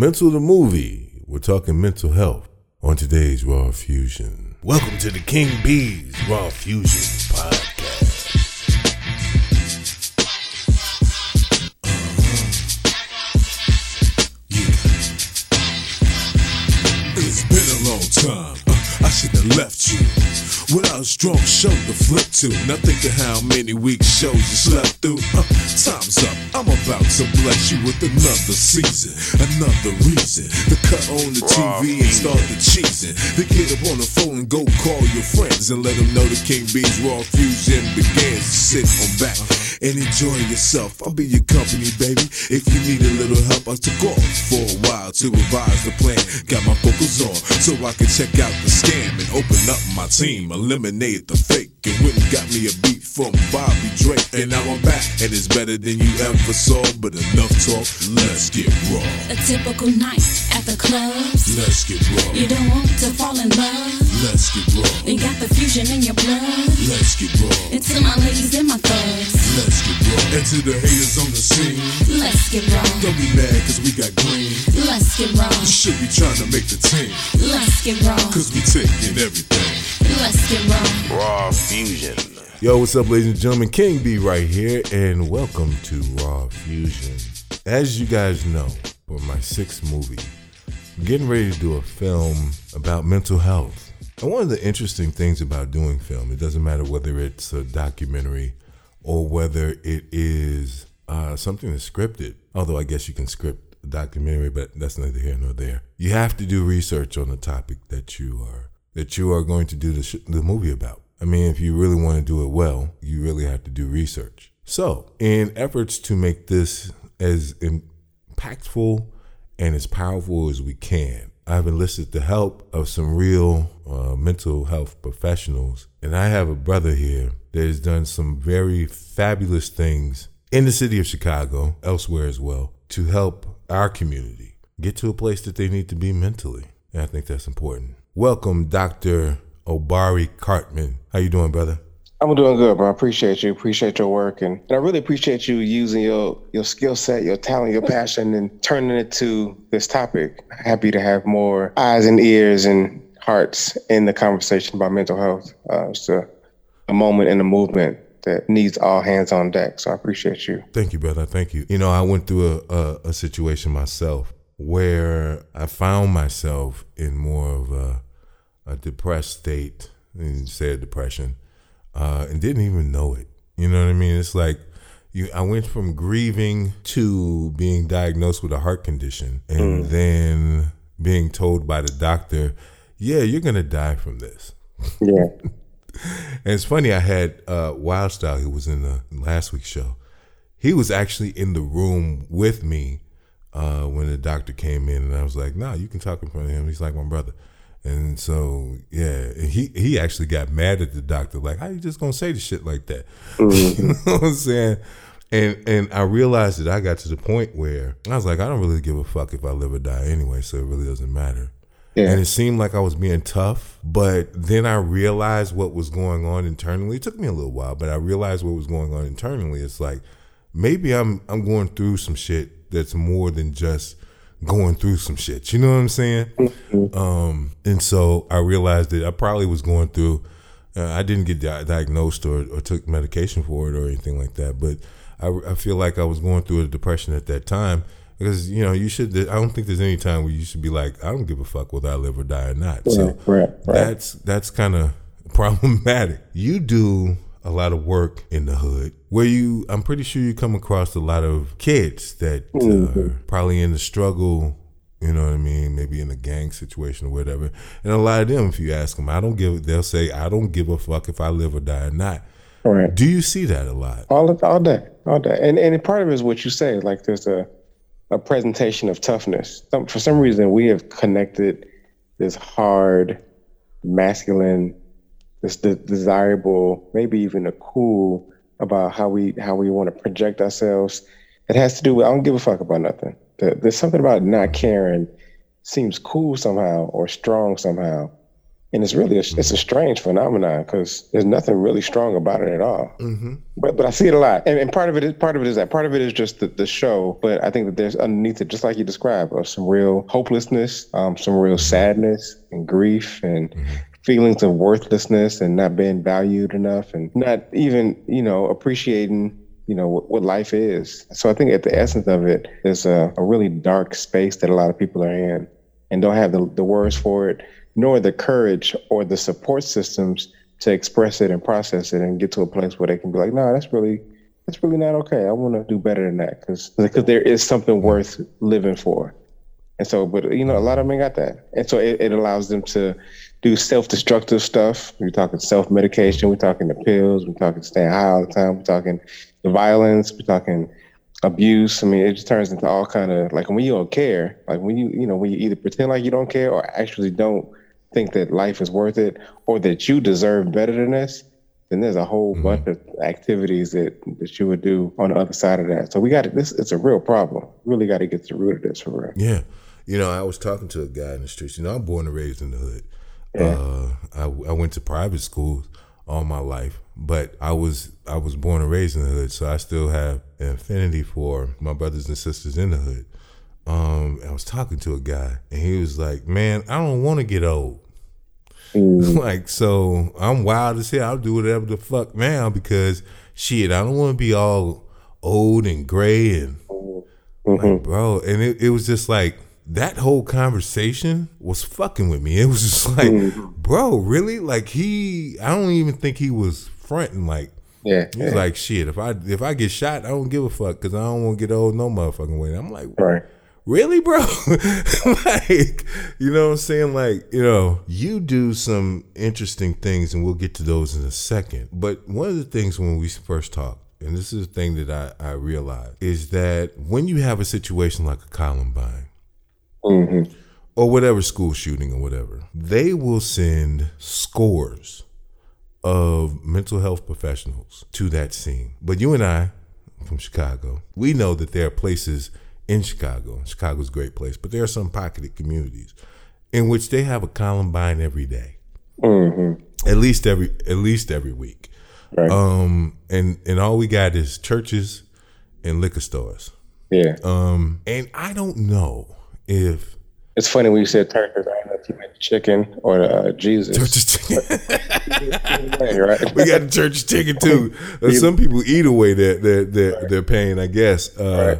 Mental the Movie. We're talking mental health on today's Raw Fusion. Welcome to the King Bees Raw Fusion podcast. Left you without a strong show to flip to. Now think of how many weeks shows you slept through. Time's up. I'm about to bless you with another season, another reason to cut on the TV and start the cheesing. To get up on the phone and go call your friends and let them know the King Bees Raw Fusion begins. Sit on back and enjoy yourself. I'll be your company, baby. If you need a little help, I took off for a while to revise the plan. Got my focus on so I can check out the scam and open up my team, eliminate the fake. And when got me a beat from Bobby Drake, and now I'm back, and it's better than you ever saw. But enough talk, let's get raw. A typical night at the clubs. Let's get raw. You don't want to fall in love. Let's get raw. You got the fusion in your blood. Let's get raw. And to my ladies and my thugs. Let's get raw. And to the haters on the scene. Let's get raw. Don't be mad cause we got green. Let's get raw. You should be trying to make the team. Let's get raw. Cause we taking everything. Let's get raw. Raw Fusion. Yo, what's up, ladies and gentlemen? King B right here, and welcome to Raw Fusion. As you guys know, for my sixth movie, I'm getting ready to do a film about mental health. And one of the interesting things about doing film, it doesn't matter whether it's a documentary or whether it is something that's scripted, although I guess you can script a documentary, but that's neither here nor there. You have to do research on the topic that you are going to do the movie about. I mean, if you really want to do it well, you really have to do research. So, in efforts to make this as impactful and as powerful as we can, I've enlisted the help of some real mental health professionals. And I have a brother here that has done some very fabulous things in the city of Chicago, elsewhere as well, to help our community get to a place that they need to be mentally. And I think that's important. Welcome, Dr. Obari Cartman. How you doing, brother? I'm doing good, bro. I appreciate you. Appreciate your work. And I really appreciate you using your skill set, your talent, your passion, and turning it to this topic. Happy to have more eyes and ears and hearts in the conversation about mental health. It's a moment in the movement that needs all hands on deck. So I appreciate you. Thank you, brother. Thank you. You know, I went through a situation myself where I found myself in more of a depressed state, and said depression, and didn't even know it. You know what I mean? It's like I went from grieving to being diagnosed with a heart condition, and then being told by the doctor, yeah, you're going to die from this. Yeah. And it's funny, I had Wild Style, who was in the last week's show. He was actually in the room with me when the doctor came in, and I was like, "No, you can talk in front of him. He's like my brother." And so, yeah, he actually got mad at the doctor, like, "How you just gonna say the shit like that?" Mm-hmm. You know what I'm saying? And I realized that I got to the point where I was like, I don't really give a fuck if I live or die anyway, so it really doesn't matter. Yeah. And it seemed like I was being tough, but then I realized what was going on internally. It took me a little while, but I realized what was going on internally. It's like maybe I'm going through some shit that's more than just going through some shit. You know what I'm saying? Mm-hmm. And so I realized that I probably was going through, I didn't get diagnosed or took medication for it or anything like that. But I feel like I was going through a depression at that time because, you know, I don't think there's any time where you should be like, I don't give a fuck whether I live or die or not. Yeah, so right. That's kind of problematic. You do a lot of work in the hood where I'm pretty sure you come across a lot of kids that are probably in the struggle, you know what I mean? Maybe in a gang situation or whatever. And a lot of them, if you ask them, they'll say, I don't give a fuck if I live or die or not. All right. Do you see that a lot? All day. And part of it is what you say, like there's a presentation of toughness. For some reason, we have connected this hard, masculine, this desirable, maybe even a cool about how we want to project ourselves. It has to do with I don't give a fuck about nothing. There's something about not caring seems cool somehow or strong somehow. And it's really it's a strange phenomenon because there's nothing really strong about it at all. Mm-hmm. But I see it a lot, and part of it is just the show. But I think that there's underneath it, just like you described, some real hopelessness, some real sadness and grief, and mm-hmm. feelings of worthlessness and not being valued enough, and not even appreciating what life is. So I think at the essence of it is a really dark space that a lot of people are in, and don't have the words for it, nor the courage or the support systems to express it and process it and get to a place where they can be like, no, that's really not okay. I want to do better than that because there is something worth living for. And so, but a lot of men got that. And so it allows them to do self-destructive stuff. We're talking self-medication. We're talking the pills. We're talking staying high all the time. We're talking the violence. We're talking abuse. I mean, it just turns into all kind of, like, when you don't care, like when you either pretend like you don't care or actually don't think that life is worth it or that you deserve better than this, then there's a whole mm-hmm. bunch of activities that you would do on the other side of that. So it's a real problem. Really got to get to the root of this for real. Yeah. I was talking to a guy in the streets. I'm born and raised in the hood. Yeah. I went to private schools all my life, but I was born and raised in the hood, so I still have an affinity for my brothers and sisters in the hood. I was talking to a guy, and he was like, "Man, I don't want to get old. Like, so I'm wild as hell. I'll do whatever the fuck now because shit, I don't want to be all old and gray and mm-hmm. like, bro." And it was just like that whole conversation was fucking with me. It was just like, mm-hmm. bro, really? Like I don't even think he was fronting. Like, yeah, he was like, shit. If I get shot, I don't give a fuck because I don't want to get old no motherfucking way. And I'm like, right. Really, bro? Like, you know what I'm saying? Like, you do some interesting things, and we'll get to those in a second. But one of the things when we first talked, and this is the thing that I realized, is that when you have a situation like a Columbine mm-hmm. or whatever school shooting or whatever, they will send scores of mental health professionals to that scene. But you and I, from Chicago, we know that there are places in Chicago. Chicago's a great place, but there are some pocketed communities in which they have a Columbine every day, mm-hmm. at least every week, right. And all we got is churches and liquor stores. Yeah. And I don't know if it's funny when you said turkey. I don't know if you meant chicken or Jesus. Church of chicken, right? We got the church of chicken too. Some people eat away their pain, I guess. Right.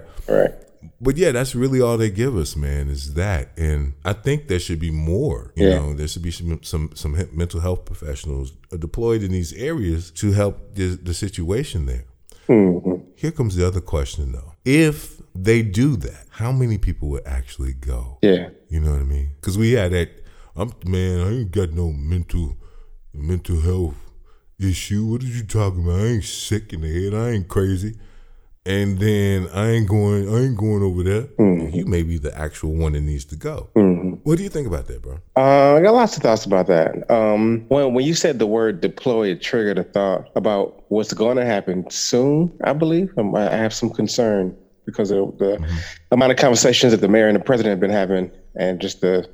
But yeah, that's really all they give us, man, is that. And I think there should be more, there should be some mental health professionals deployed in these areas to help the situation there. Mm-hmm. Here comes the other question, though. If they do that, how many people would actually go? Yeah. You know what I mean? Because we had that, I ain't got no mental health issue. What are you talking about? I ain't sick in the head. I ain't crazy. And then I ain't going over there. Mm-hmm. You may be the actual one that needs to go. Mm-hmm. What do you think about that, bro? I got lots of thoughts about that. When you said the word deploy, it triggered a thought about what's going to happen soon, I believe. I have some concern because of the mm-hmm. amount of conversations that the mayor and the president have been having, and just the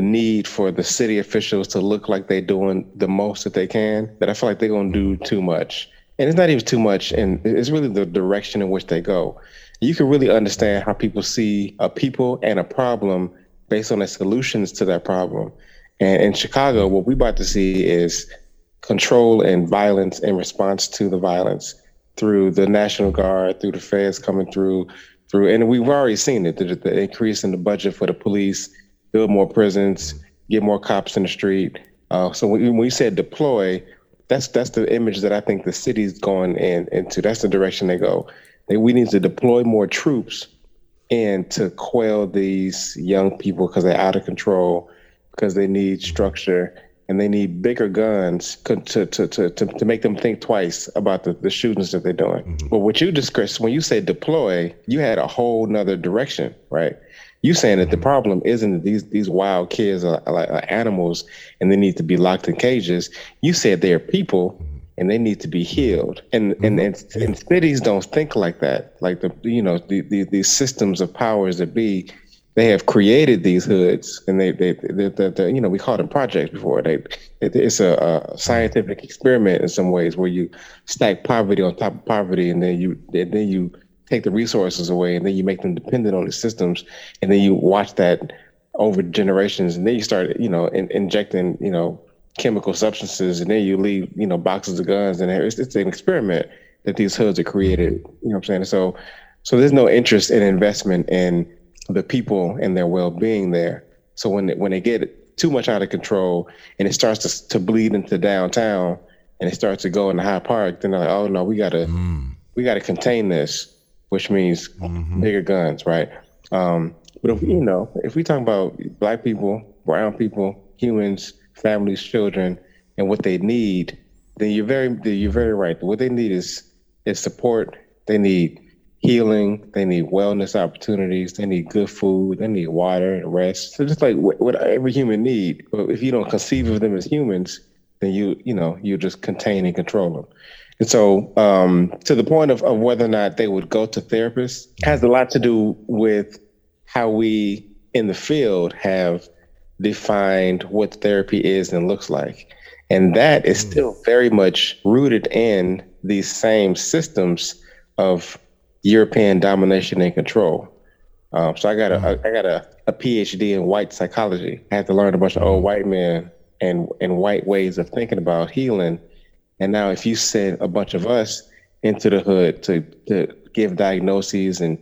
need for the city officials to look like they're doing the most that they can, that I feel like they're going to do too much. And it's not even too much, and it's really the direction in which they go. You can really understand how people see a people and a problem based on the solutions to that problem. And in Chicago, what we're about to see is control and violence in response to the violence through the National Guard, through the feds coming through. And we've already seen it, the increase in the budget for the police, build more prisons, get more cops in the street. So when you said deploy, that's the image that I think the city's going into. That's the direction they go. We need to deploy more troops and to quell these young people because they're out of control, because they need structure and they need bigger guns to make them think twice about the shootings that they're doing. Mm-hmm. But what you discussed, when you say deploy, you had a whole nother direction, right? You saying that the problem isn't that these wild kids are animals and they need to be locked in cages. You said they're people and they need to be healed. And cities don't think like that. Like the these systems of powers that be they have created these hoods, and they you know, we called them projects before. It's a scientific experiment in some ways where you stack poverty on top of poverty, and then you take the resources away, and then you make them dependent on the systems, and then you watch that over generations, and then you start, you know, injecting, you know, chemical substances, and then you leave, you know, boxes of guns, and it's an experiment that these hoods are created. You know what I'm saying? So there's no interest in investment in the people and their well-being there. So when they get too much out of control and it starts to bleed into downtown and it starts to go in the High Park, then they're like, oh no, we gotta contain this, which means bigger guns, right? But if, you know, if we talk about Black people, brown people, humans, families, children, and what they need, then you're very right. What they need is support. They need healing. They need wellness opportunities. They need good food. They need water and rest. So just like what every human need. But if you don't conceive of them as humans, then you just contain and control them. And so to the point of whether or not they would go to therapists has a lot to do with how we in the field have defined what therapy is and looks like. And that is still very much rooted in these same systems of European domination and control. So I got a PhD in white psychology. I had to learn a bunch of old white men and white ways of thinking about healing. And now if you send a bunch of us into the hood to give diagnoses and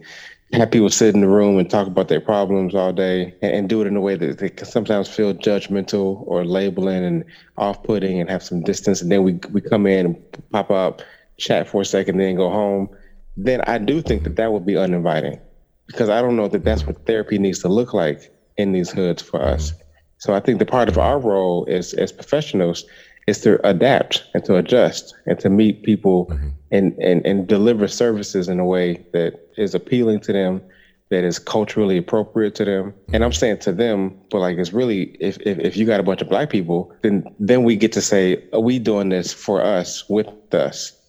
have people sit in the room and talk about their problems all day and do it in a way that they can sometimes feel judgmental or labeling and off-putting and have some distance. And then we come in and pop up, chat for a second, then go home. Then I do think that would be uninviting, because I don't know that that's what therapy needs to look like in these hoods for us. So I think the part of our role as professionals is to adapt and to adjust and to meet people and deliver services in a way that is appealing to them, that is culturally appropriate to them. And I'm saying to them, but like, it's really, if you got a bunch of Black people, then we get to say, are we doing this for us, with us?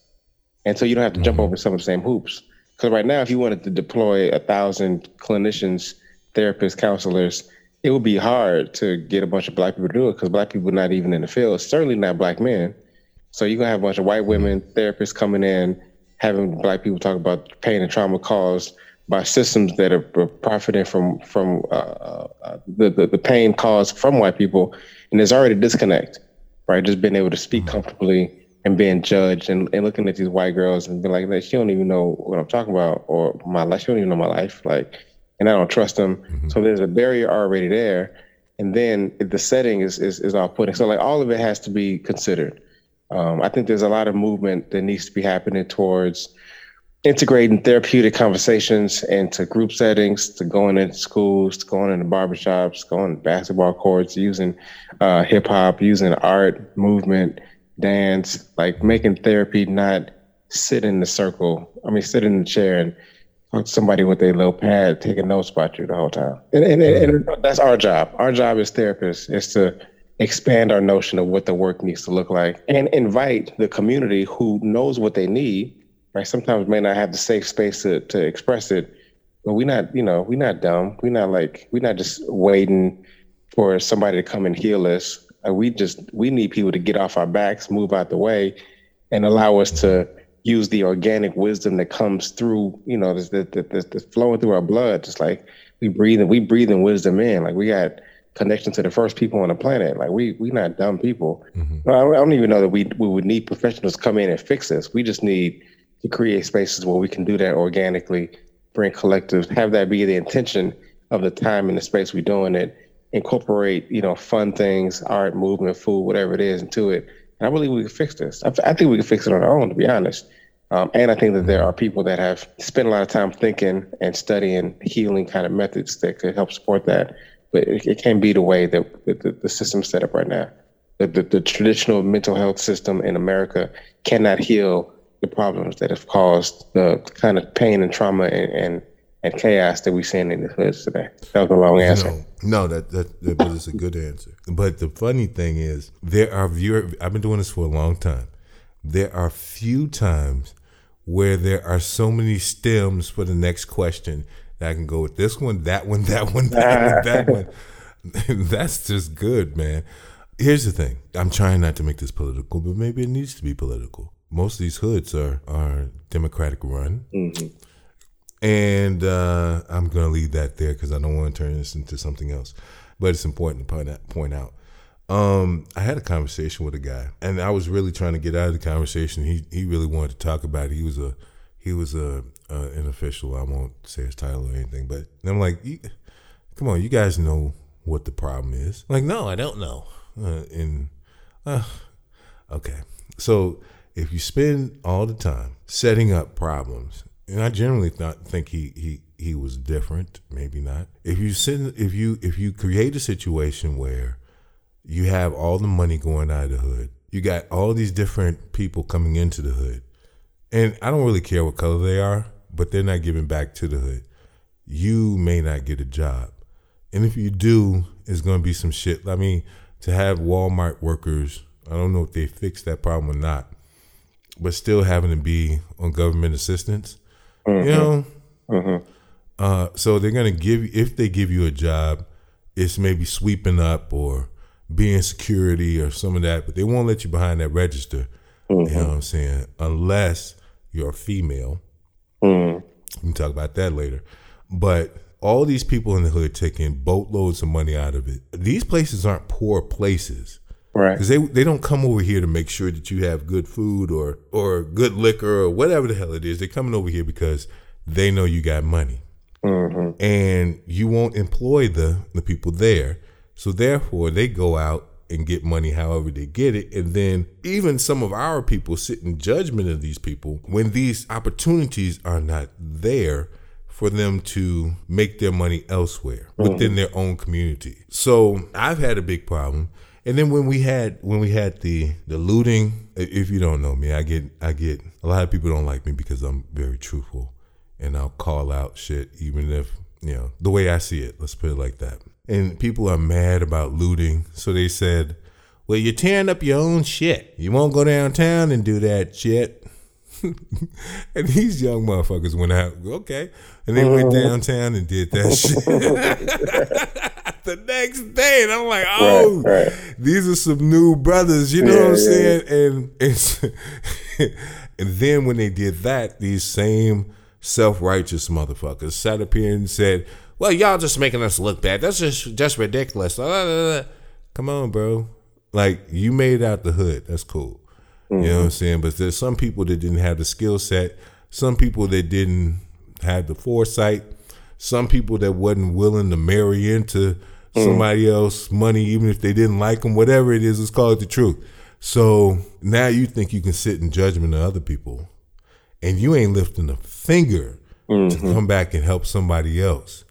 And so you don't have to jump over some of the same hoops. Because right now, if you wanted to deploy 1,000 clinicians, therapists, counselors, it would be hard to get a bunch of Black people to do it, because Black people are not even in the field, certainly not Black men. So you're going to have a bunch of white women, therapists coming in, having Black people talk about pain and trauma caused by systems that are profiting from the pain caused from white people. And there's already a disconnect, right? Just being able to speak comfortably and being judged and looking at these white girls and being like, hey, she don't even know what I'm talking about, or my life. She don't even know my life. Like, and I don't trust them. So there's a barrier already there. And then the setting is off-putting. So like all of it has to be considered. I think there's a lot of movement that needs to be happening towards integrating therapeutic conversations into group settings, to going into schools, to going into barbershops, going to basketball courts, using hip hop, using art, movement, dance, like making therapy not sit in the chair and somebody with a little pad taking notes about you the whole time. And that's our job. Our job as therapists is to expand our notion of what the work needs to look like and invite the community who knows what they need, right? Sometimes may not have the safe space to express it, but we're not dumb. We're not just waiting for somebody to come and heal us. We need people to get off our backs, move out the way, and allow us to use the organic wisdom that comes through, you know, that's flowing through our blood. Just like we breathe in wisdom in. Like, we got connection to the first people on the planet. Like, we're not dumb people. I don't even know that we would need professionals to come in and fix this. We just need to create spaces where we can do that organically, bring collectives, have that be the intention of the time and the space we're doing it, incorporate, you know, fun things, art, movement, food, whatever it is, into it. And I believe we can fix this. I think we can fix it on our own, to be honest. And I think that there are people that have spent a lot of time thinking and studying healing kind of methods that could help support that. But it can't be the way that the system's set up right now. The traditional mental health system in America cannot heal the problems that have caused the kind of pain and trauma and chaos that we're seeing in the hoods today. That was a long answer. No, that was a good answer. But the funny thing is, I've been doing this for a long time. There are few times where there are so many stems for the next question. I can go with this one, that one, that one, that one, that one. That's just good, man. Here's the thing. I'm trying not to make this political, but maybe it needs to be political. Most of these hoods are Democratic run. Mm-hmm. And I'm going to leave that there because I don't want to turn this into something else. But it's important to point out. I had a conversation with a guy, and I was really trying to get out of the conversation. He really wanted to talk about it. He was an official. I won't say his title or anything, but I'm like, come on, you guys know what the problem is. I'm like, no, I don't know. Okay. So if you spend all the time setting up problems, and I generally think he was different, maybe not. If you create a situation where you have all the money going out of the hood. You got all these different people coming into the hood. And I don't really care what color they are, but they're not giving back to the hood. You may not get a job. And if you do, it's going to be some shit. I mean, to have Walmart workers, I don't know if they fixed that problem or not, but still having to be on government assistance, mm-hmm. you know? Mm-hmm. So they're going to if they give you a job, it's maybe sweeping up or being security or some of that, but they won't let you behind that register. Mm-hmm. You know what I'm saying? Unless you're a female. Mm-hmm. We can talk about that later. But all these people in the hood taking boatloads of money out of it. These places aren't poor places. Right. Because they don't come over here to make sure that you have good food or good liquor or whatever the hell it is. They're coming over here because they know you got money. Mm-hmm. And you won't employ the people there. So therefore, they go out and get money however they get it. And then even some of our people sit in judgment of these people when these opportunities are not there for them to make their money elsewhere within their own community. So I've had a big problem. And then when we had the looting, if you don't know me, I get a lot of people don't like me because I'm very truthful and I'll call out shit even if, you know, the way I see it, let's put it like that. And people are mad about looting. So they said, well, you're tearing up your own shit. You won't go downtown and do that shit. And these young motherfuckers went out, okay. And they went downtown and did that shit. The next day. And I'm like, oh, right. These are some new brothers. You know what I'm saying? Yeah. And then when they did that, these same self-righteous motherfuckers sat up here and said, well, y'all just making us look bad. That's just ridiculous. Come on, bro. Like, you made out the hood. That's cool. Mm-hmm. You know what I'm saying? But there's some people that didn't have the skill set. Some people that didn't have the foresight. Some people that wasn't willing to marry into somebody else's money, even if they didn't like them. Whatever it is, let's call it the truth. So now you think you can sit in judgment of other people, and you ain't lifting a finger to come back and help somebody else.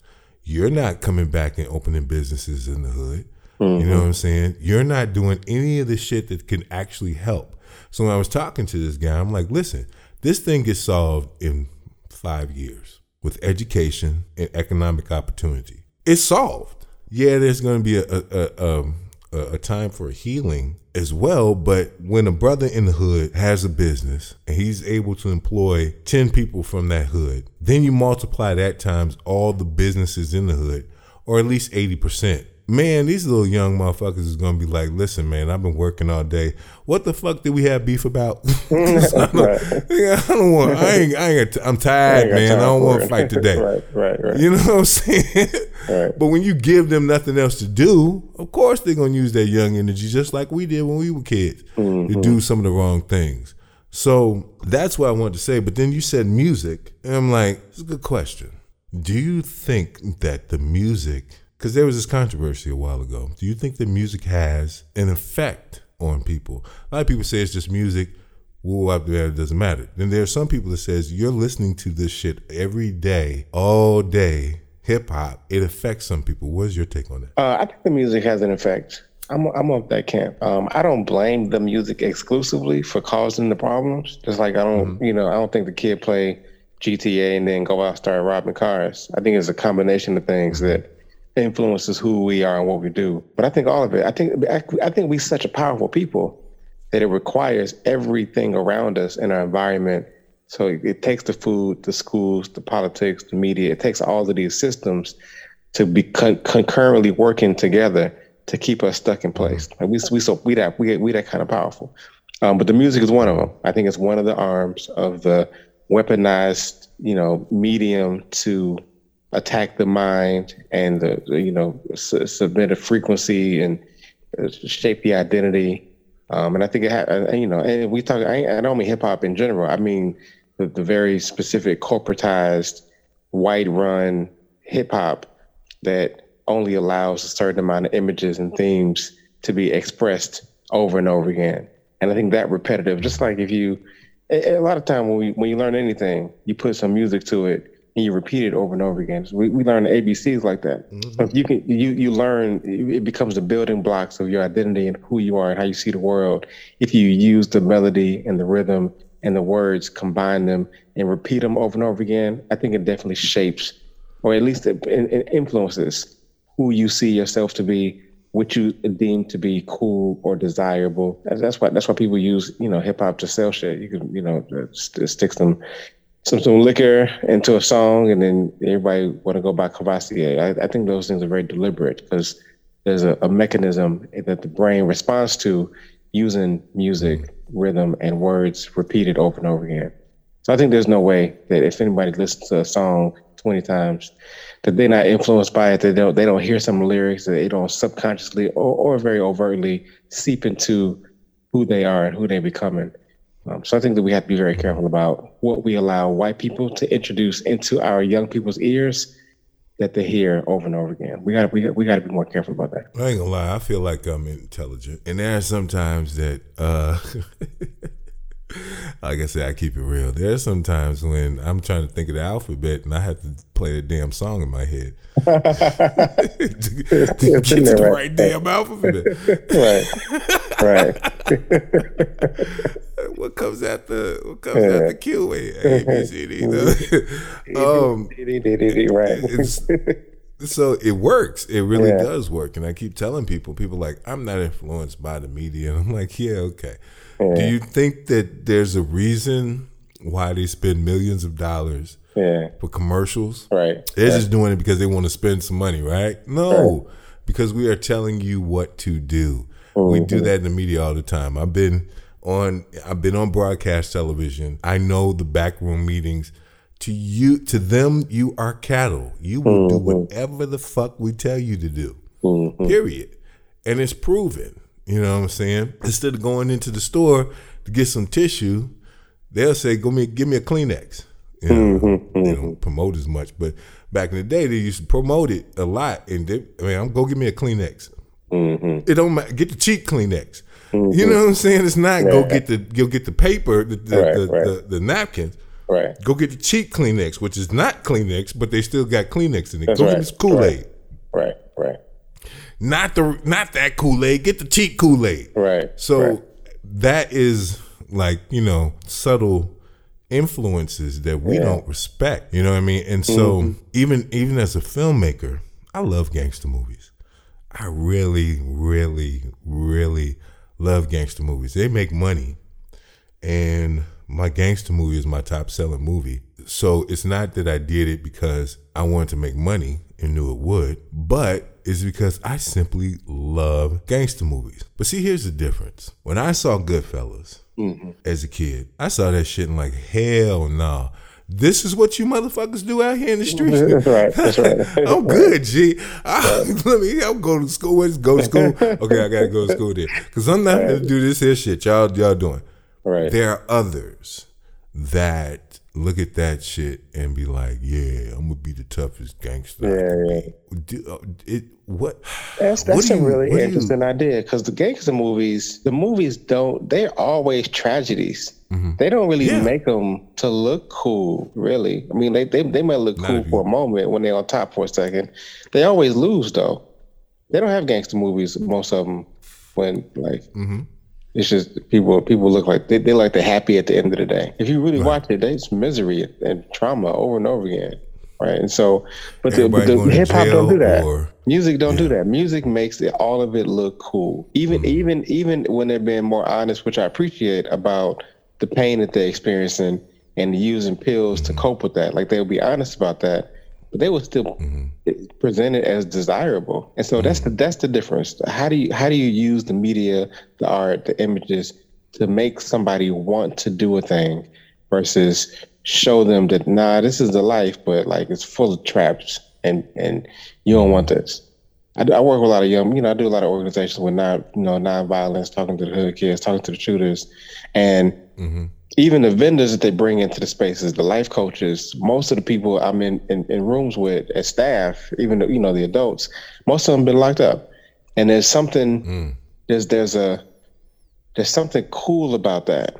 You're not coming back and opening businesses in the hood. Mm-hmm. You know what I'm saying? You're not doing any of the shit that can actually help. So when I was talking to this guy, I'm like, listen, this thing gets solved in 5 years with education and economic opportunity. It's solved. Yeah, there's going to be a time for healing as well. But when a brother in the hood has a business and he's able to employ 10 people from that hood, then you multiply that times all the businesses in the hood, or at least 80%. Man, these little young motherfuckers is going to be like, listen, man, I've been working all day. What the fuck did we have beef about? I'm tired, man. I don't want to fight today. Right. You know what I'm saying? Right. But when you give them nothing else to do, of course they're going to use their young energy just like we did when we were kids to do some of the wrong things. So that's what I wanted to say. But then you said music. And I'm like, it's a good question. Do you think that the music... because there was this controversy a while ago. Do you think that music has an effect on people? A lot of people say it's just music. Well, it doesn't matter. Then there are some people that says you're listening to this shit every day, all day, hip hop. It affects some people. What's your take on that? I think the music has an effect. I'm up that camp. I don't blame the music exclusively for causing the problems. Just like I don't, I don't think the kid play GTA and then go out and start robbing cars. I think it's a combination of things that influences who we are and what we do, but I think all of it. I think we're such a powerful people that it requires everything around us in our environment So it takes the food, the schools, the politics, the media. It takes all of these systems to be concurrently working together to keep us stuck in place. Like we that kind of powerful. But the music is one of them. I think it's one of the arms of the weaponized, medium to attack the mind and submit a frequency and shape the identity. And I think and we talk. I don't mean hip hop in general. I mean the very specific corporatized, white-run hip hop that only allows a certain amount of images and themes to be expressed over and over again. And I think that repetitive, just like if you, a lot of time when you learn anything, you put some music to it and you repeat it over and over again. So we learn the ABCs like that. Mm-hmm. You learn, it becomes the building blocks of your identity and who you are and how you see the world. If you use the melody and the rhythm and the words, combine them and repeat them over and over again, I think it definitely shapes, or at least it influences who you see yourself to be, what you deem to be cool or desirable. That's why people use hip hop to sell shit. You can stick some liquor into a song, and then everybody want to go buy Cavassier. I think those things are very deliberate because there's a mechanism that the brain responds to using music, rhythm, and words repeated over and over again. So I think there's no way that if anybody listens to a song 20 times, that they're not influenced by it, they don't hear some lyrics, that they don't subconsciously or very overtly seep into who they are and who they're becoming. So I think that we have to be very careful about what we allow white people to introduce into our young people's ears that they hear over and over again. We got to be more careful about that. I ain't gonna lie, I feel like I'm intelligent, and there are some times that, like I said, I keep it real. There are some times when I'm trying to think of the alphabet and I have to play the damn song in my head to get to the right damn alphabet. Right. What comes after Q? A, B, C, D. Right. So it works. It really does work. And I keep telling people like, I'm not influenced by the media. And I'm like, yeah, okay. Yeah. Do you think that there's a reason why they spend millions of dollars for commercials? Right. They're just doing it because they want to spend some money, right? No, because we are telling you what to do. Mm-hmm. We do that in the media all the time. I've been on broadcast television. I know the backroom meetings. To them, you are cattle. You will do whatever the fuck we tell you to do. Mm-hmm. Period. And it's proven. You know what I'm saying? Instead of going into the store to get some tissue, they'll say, "Give me a Kleenex." They don't promote as much, but back in the day, they used to promote it a lot. And I'm go give me a Kleenex. Mm-hmm. It don't matter. Get the cheap Kleenex. Mm-hmm. You know what I'm saying? It's not go get the paper, the napkins. Right. Go get the cheap Kleenex, which is not Kleenex, but they still got Kleenex in it. Go get this Kool-Aid. Right. Not that Kool-Aid. Get the cheap Kool-Aid. Right. So that is like, subtle influences that we don't respect. You know what I mean? And so even as a filmmaker, I love gangster movies. I really, really, really love gangster movies. They make money. And my gangster movie is my top selling movie. So it's not that I did it because I wanted to make money and knew it would, but it's because I simply love gangster movies. But see, here's the difference. When I saw Goodfellas as a kid, I saw that shit and like, hell no. This is what you motherfuckers do out here in the streets. That's right. I'm good, G. I'll go to school. Let's go to school. Okay, I got to go to school there. Because I'm not going to do this here shit y'all doing. Right. There are others that look at that shit and be like, "Yeah, I'm gonna be the toughest gangster." That's a really interesting idea because the gangster movies, they're always tragedies. Mm-hmm. They don't really make them to look cool. Really, I mean, they might look cool for a moment when they're on top for a second. They always lose though. They don't have gangster movies. Most of them when like. Mm-hmm. It's just people look like they're like the happy at the end of the day. If you really watch it, it's misery and trauma over and over again, right? And so, but the hip hop don't do that. Music don't do that. Music makes all of it look cool. Even when they're being more honest, which I appreciate about the pain that they're experiencing and using pills to cope with that. Like, they'll be honest about that, but they were still presented as desirable. And so that's the difference. How do you use the media, the art, the images to make somebody want to do a thing versus show them that, nah, this is the life, but like it's full of traps and you don't want this. I work with a lot of young, I do a lot of organizations with non-violence, talking to the hood kids, talking to the shooters, and even the vendors that they bring into the spaces, the life coaches, most of the people I'm in rooms with as staff, even the, the adults, most of them been locked up. And there's something, there's something cool about that.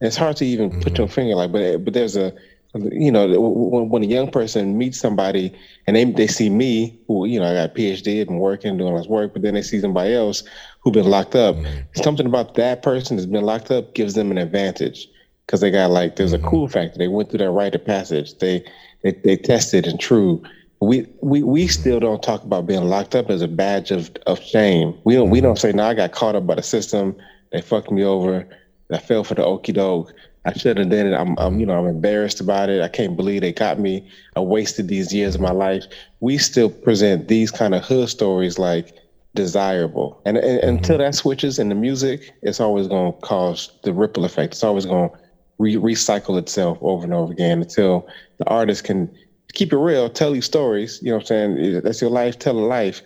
It's hard to even put your finger but there's a, when a young person meets somebody and they see me, who, I got a PhD, been working, doing all this work, but then they see somebody else who been locked up. Something about that person that's been locked up gives them an advantage because they got there's a cool factor. They went through that rite of passage. They tested and true. We still don't talk about being locked up as a badge of shame. We don't say, no, I got caught up by the system. They fucked me over. I fell for the okie doke. I should have done it. I'm embarrassed about it. I can't believe they got me. I wasted these years of my life. We still present these kind of hood stories like desirable. And until that switches in the music, it's always going to cause the ripple effect. It's always going to recycle itself over and over again until the artist can keep it real, tell these stories. You know what I'm saying? That's your life, tell a life,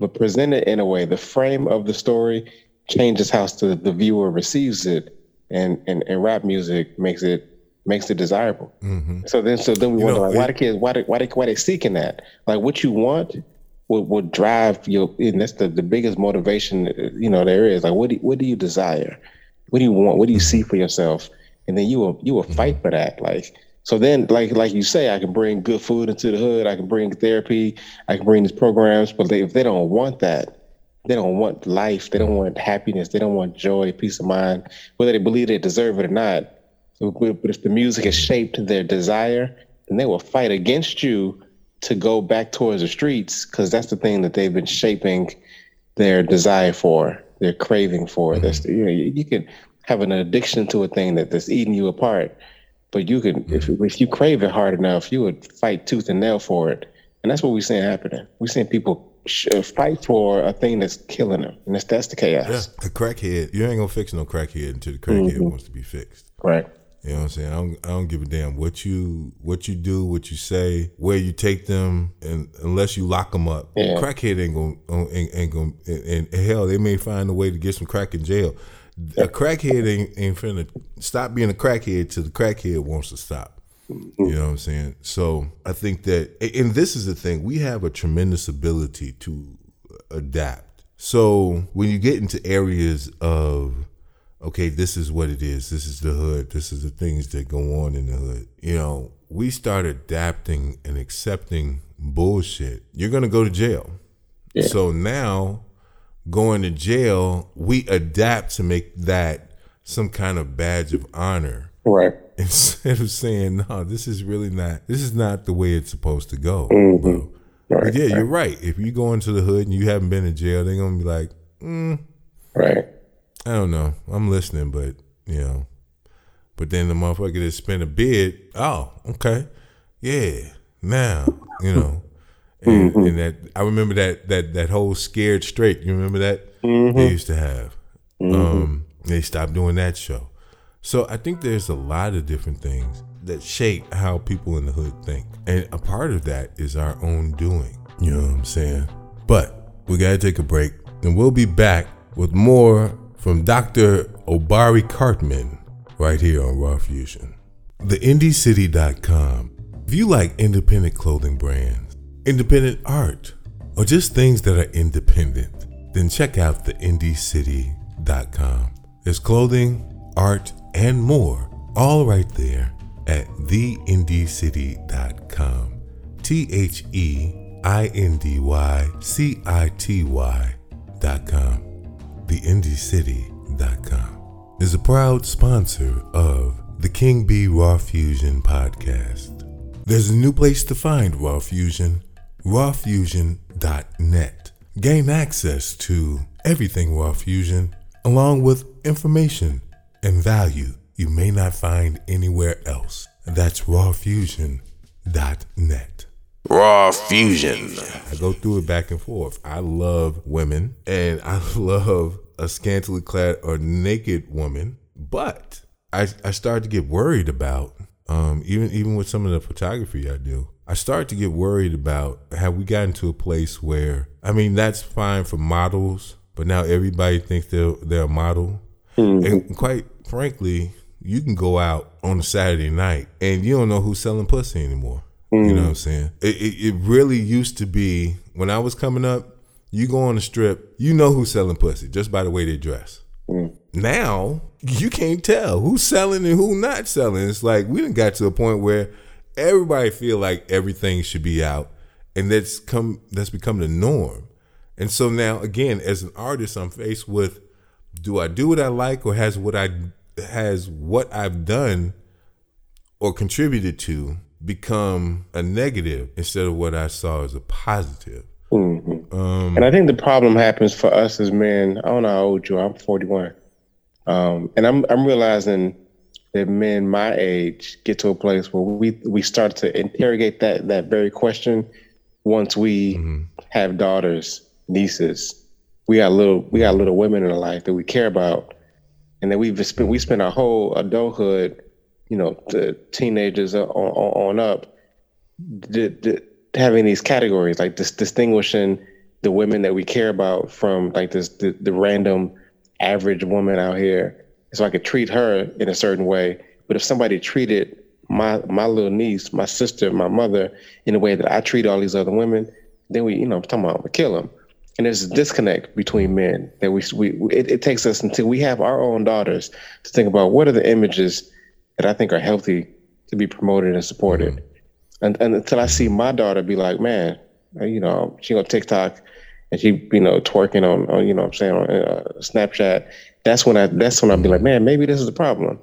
but present it in a way. The frame of the story changes how the viewer receives it. And rap music makes it desirable. So then we wonder why they seeking that? Like, what you want will drive your. And that's the biggest motivation there is. Like, what do you desire? What do you want? What do you see for yourself? And then you will fight for that. Like, so then like you say, I can bring good food into the hood. I can bring therapy. I can bring these programs. But if they don't want that. They don't want life. They don't want happiness. They don't want joy, peace of mind, whether they believe they deserve it or not. But if the music has shaped their desire, then they will fight against you to go back towards the streets because that's the thing that they've been shaping their desire for, their craving for. That's, you can have an addiction to a thing that's eating you apart, but you can, if you crave it hard enough, you would fight tooth and nail for it. And that's what we're seeing happening. We're seeing people fight for a thing that's killing them, and that's the chaos. Yeah. The crackhead, you ain't gonna fix no crackhead until the crackhead wants to be fixed, right? You know what I'm saying? I don't give a damn what you do, what you say, where you take them, and unless you lock them up, crackhead ain't gonna. And hell, they may find a way to get some crack in jail. A crackhead ain't finna stop being a crackhead till the crackhead wants to stop. You know what I'm saying? So I think that, and this is the thing, we have a tremendous ability to adapt. So when you get into areas of, okay, this is what it is. This is the hood. This is the things that go on in the hood. We start adapting and accepting bullshit. You're going to go to jail. Yeah. So now going to jail, we adapt to make that some kind of badge of honor. Right. Instead of saying, no, this is not the way it's supposed to go. Bro. Right, yeah, you're right. If you go into the hood and you haven't been in jail, they're going to be like, right. I don't know. I'm listening, but, But then the motherfucker that spent a bid, oh, okay. Yeah, now, And, and that, I remember that whole Scared Straight. You remember that? They used to have. They stopped doing that show. So I think there's a lot of different things that shape how people in the hood think. And a part of that is our own doing. You know what I'm saying? But we got to take a break. And we'll be back with more from Dr. Obari Cartman right here on Raw Fusion. TheIndieCity.com. If you like independent clothing brands, independent art, or just things that are independent, then check out TheIndieCity.com. There's clothing, art, and more, all right there at TheIndieCity.com. TheIndieCity.com. TheIndieCity.com is a proud sponsor of the King Bee Raw Fusion podcast. There's a new place to find Raw Fusion, RawFusion.net. Gain access to everything Raw Fusion, along with information and value you may not find anywhere else. That's RawFusion.net. Raw Fusion. I go through it back and forth. I love women, and I love a scantily clad or naked woman, but I started to get worried about, even with some of the photography I do, I started to get worried about, have we gotten to a place where, I mean, that's fine for models, but now everybody thinks they're a model. Mm-hmm. And quite frankly, you can go out on a Saturday night and you don't know who's selling pussy anymore. Mm-hmm. You know what I'm saying? It really used to be, when I was coming up, you go on the strip, you know who's selling pussy just by the way they dress. Mm-hmm. Now, you can't tell who's selling and who's not selling. It's like we done got to a point where everybody feel like everything should be out, and that's become the norm. And so now, again, as an artist, I'm faced with: do I do what I like, or has what I've done or contributed to become a negative instead of what I saw as a positive? Mm-hmm. And I think the problem happens for us as men. I don't know how old you are. I'm 41, and I'm realizing that men my age get to a place where we start to interrogate that very question once we mm-hmm. have daughters, nieces. We got little women in our life that we care about, and that we spent our whole adulthood, you know, to teenagers on up, having these categories, like this distinguishing the women that we care about from like the random average woman out here. So I could treat her in a certain way, but if somebody treated my little niece, my sister, my mother in a way that I treat all these other women, then I'm talking about I'm gonna kill them. And there's a disconnect between men that it takes us until we have our own daughters to think about what are the images that I think are healthy to be promoted and supported. Mm-hmm. And until I see my daughter be like, man, you know, she on TikTok and she, you know, twerking on you know what I'm saying, on Snapchat. That's when I'll be like, man, maybe this is the problem.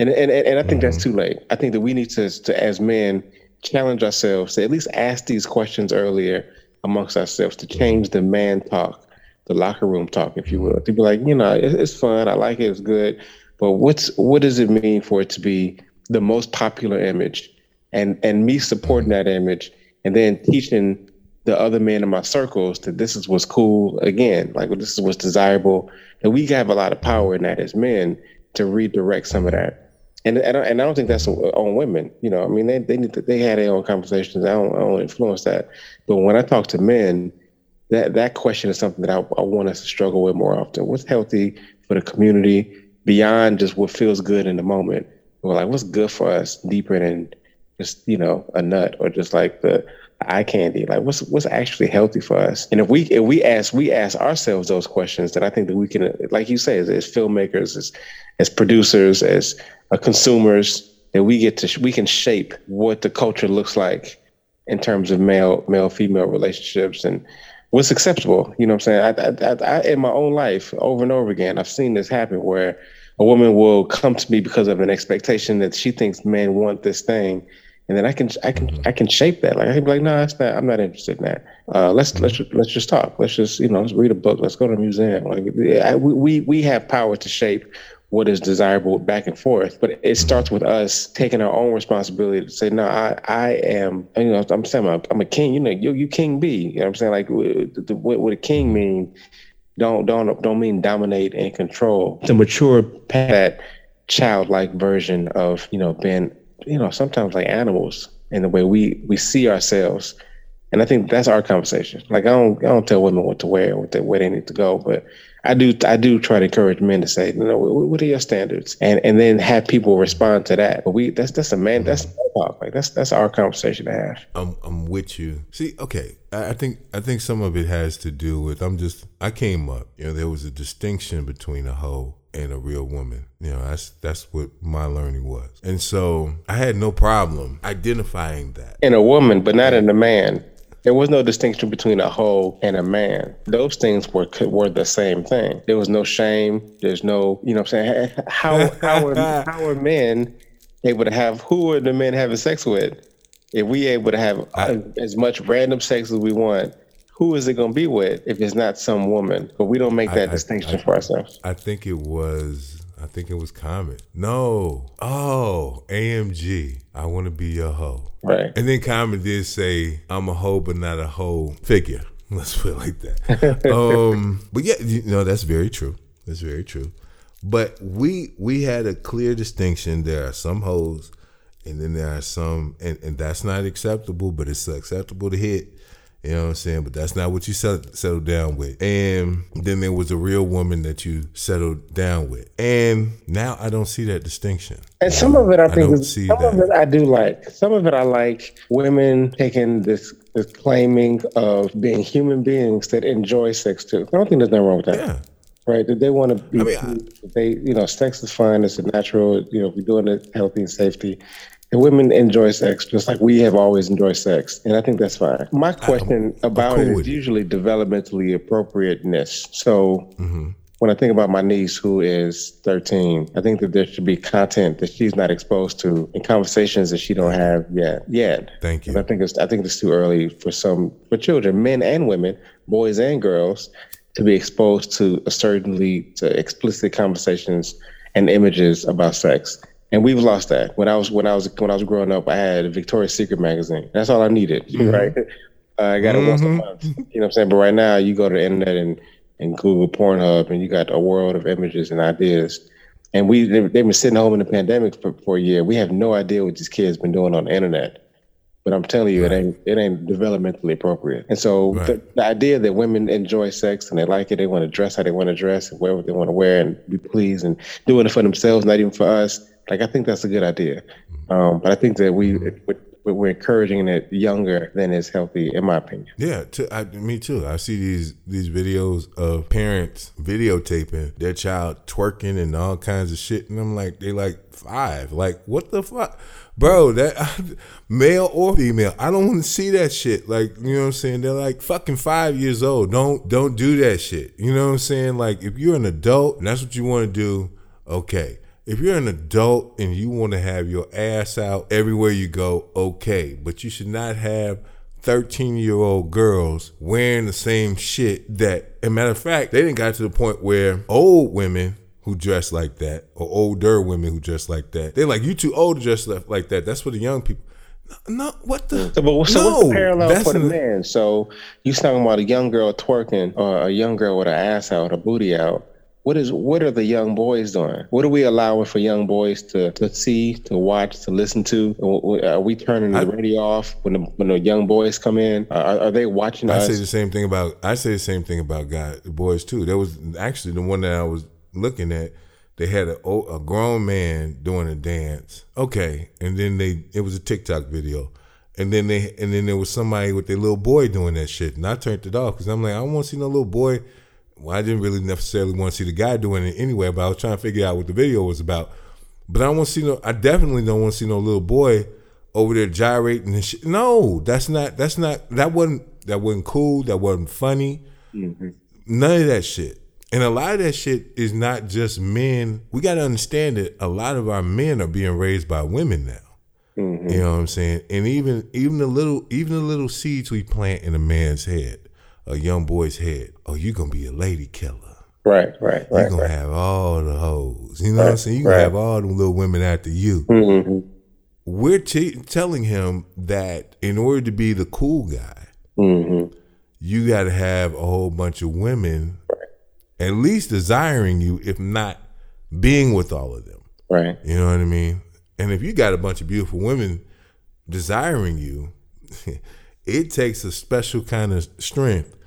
And I think that's too late. I think that we need to as men challenge ourselves to at least ask these questions earlier amongst ourselves, to change the man talk, the locker room talk, if you will, to be like, you know, it's fun. I like it. It's good. But what does it mean for it to be the most popular image and me supporting that image and then teaching the other men in my circles that this is what's cool again, like this is what's desirable. And we have a lot of power in that as men to redirect some of that. And I don't think that's on women. You know, I mean, they had their own conversations. I don't influence that. But when I talk to men, that question is something that I want us to struggle with more often. What's healthy for the community beyond just what feels good in the moment? We're like, what's good for us deeper than just, you know, a nut or just like the eye candy? Like what's actually healthy for us? And if we ask ourselves those questions, then I think that we can, like you say, as filmmakers, as producers, as consumers, that we can shape what the culture looks like in terms of male-female relationships and what's acceptable. You know what I'm saying? I in my own life, over and over again, I've seen this happen where a woman will come to me because of an expectation that she thinks men want this thing. And then I can shape that. Like I can be like, no, that's not. I'm not interested in that. Let's just talk. Let's just, you know, let's read a book. Let's go to a museum. Like we have power to shape what is desirable back and forth. But it starts with us taking our own responsibility to say, no, I am. You know, I'm saying I'm a king. You know, you King B. You know what I'm saying? Like what a king mean don't mean dominate and control. To mature past that childlike version of, you know, being, you know, sometimes like animals in the way we see ourselves. And I think that's our conversation. Like I don't tell women what to wear, or where they need to go, but I do try to encourage men to say, you know, what are your standards? And then have people respond to that. But that's a man, that's talk. Like that's our conversation to have. I'm with you. See, okay. I think some of it has to do with I came up, you know, there was a distinction between a hoe and a real woman. You know, that's what my learning was. And so I had no problem identifying that. In a woman, but not in a man. There was no distinction between a hoe and a man. Those things were the same thing. There was no shame. There's no, you know what I'm saying? How are men able to have, who are the men having sex with? If we able to have as much random sex as we want, who is it going to be with if it's not some woman? But we don't make that distinction for ourselves. I think it was, I think it was Common. No. Oh, AMG. I want to be your hoe. Right. And then Common did say, I'm a hoe, but not a hoe figure. Let's put it like that. But yeah, you know, that's very true. That's very true. But we had a clear distinction. There are some hoes, and then there are some, and that's not acceptable, but it's acceptable to hit. You know what I'm saying? But that's not what you settled down with. And then there was a real woman that you settled down with. And now I don't see that distinction. And some of it I think of it I do like. Some of it I like women taking this claiming of being human beings that enjoy sex too. I don't think there's nothing wrong with that. Yeah. Right? That they want to be, sex is fine. It's a natural, you know, if we're doing it healthy and safety. And women enjoy sex just like we have always enjoyed sex. And I think that's fine. My question about it is usually developmentally appropriateness. So when I think about my niece who is 13, I think that there should be content that she's not exposed to and conversations that she don't have yet. Thank you. But I think it's too early for children, men and women, boys and girls, to be exposed to explicit conversations and images about sex. And we've lost that. When I was growing up, I had a Victoria's Secret magazine. That's all I needed, right? I got it once a month. You know what I'm saying? But right now, you go to the internet and Google Pornhub, and you got a world of images and ideas. And they've been sitting home in the pandemic for a year. We have no idea what these kids been doing on the internet. But I'm telling you, it ain't developmentally appropriate. And so the idea that women enjoy sex and they like it, they want to dress how they want to dress and wear what they want to wear and be pleased and doing it for themselves, not even for us. Like, I think that's a good idea. But I think that we're encouraging it younger than is healthy, in my opinion. Yeah, me too. I see these videos of parents videotaping their child twerking and all kinds of shit. And I'm like, they like 5. Like, what the fuck? Bro, male or female, I don't want to see that shit. Like, you know what I'm saying? They're like fucking 5 years old. Don't do that shit. You know what I'm saying? Like, if you're an adult and that's what you want to do, okay. If you're an adult and you want to have your ass out everywhere you go, okay. But you should not have 13-year-old girls wearing the same shit that, as a matter of fact, they didn't got to the point where old women who dress like that or older women who dress like that, they're like, you too old to dress like that. That's for the young people. No, what the? So what's the parallel for the man? So you talking about a young girl twerking or a young girl with her ass out, her booty out. What are the young boys doing? What are we allowing for young boys to see, to watch, to listen to? Are we turning the radio off when the young boys come in? Are they watching us? I say the same thing about guys, boys too. There was actually the one that I was looking at. They had a grown man doing a dance. Okay, and then it was a TikTok video. And then there was somebody with their little boy doing that shit. And I turned it off because I'm like, I don't want to see no little boy. Well, I didn't really necessarily want to see the guy doing it anyway, but I was trying to figure out what the video was about. But I definitely don't want to see no little boy over there gyrating and shit. No, that wasn't cool. That wasn't funny. Mm-hmm. None of that shit. And a lot of that shit is not just men. We got to understand that a lot of our men are being raised by women now. Mm-hmm. You know what I'm saying? And even the little seeds we plant in a man's head. A young boy's head. Oh, you're going to be a lady killer. Right. You're going to have all the hoes. You know what I'm saying? You're going to have all the little women after you. Mm-hmm. We're telling him that in order to be the cool guy, you got to have a whole bunch of women at least desiring you, if not being with all of them. Right. You know what I mean? And if you got a bunch of beautiful women desiring you, it takes a special kind of strength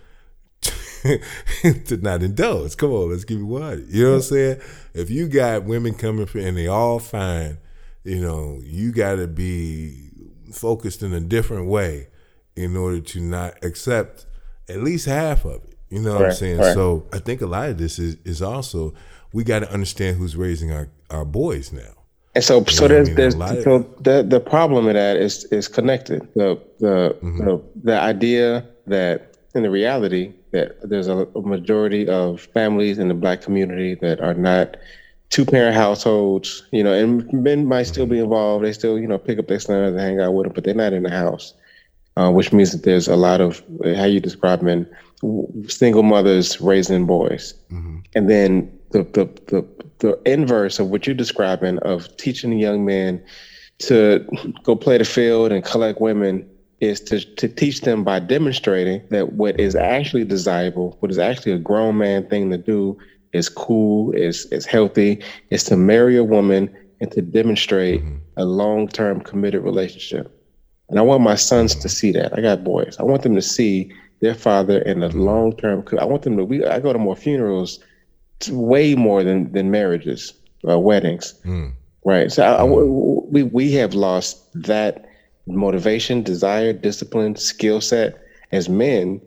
to not indulge. Come on, let's give it 100. You know what I'm saying? If you got women coming and they all fine, you know, you got to be focused in a different way in order to not accept at least half of it. You know what I'm saying? Right. So I think a lot of this is also we got to understand who's raising our boys now. And so, the problem in that is connected. The idea that in the reality that there's a majority of families in the Black community that are not 2-parent households, you know, and men might still be involved. They still, you know, pick up their son and hang out with them, but they're not in the house, which means that there's a lot of how you describe men, single mothers raising boys, and then the inverse of what you're describing of teaching a young man to go play the field and collect women is to teach them by demonstrating that what is actually desirable, what is actually a grown man thing to do is cool, is healthy, is to marry a woman and to demonstrate a long-term committed relationship. And I want my sons to see that. I got boys. I want them to see their father in the long-term. I want them to, I go to more funerals, way more than marriages or weddings. Right. So we have lost that motivation, desire, discipline, skill set as men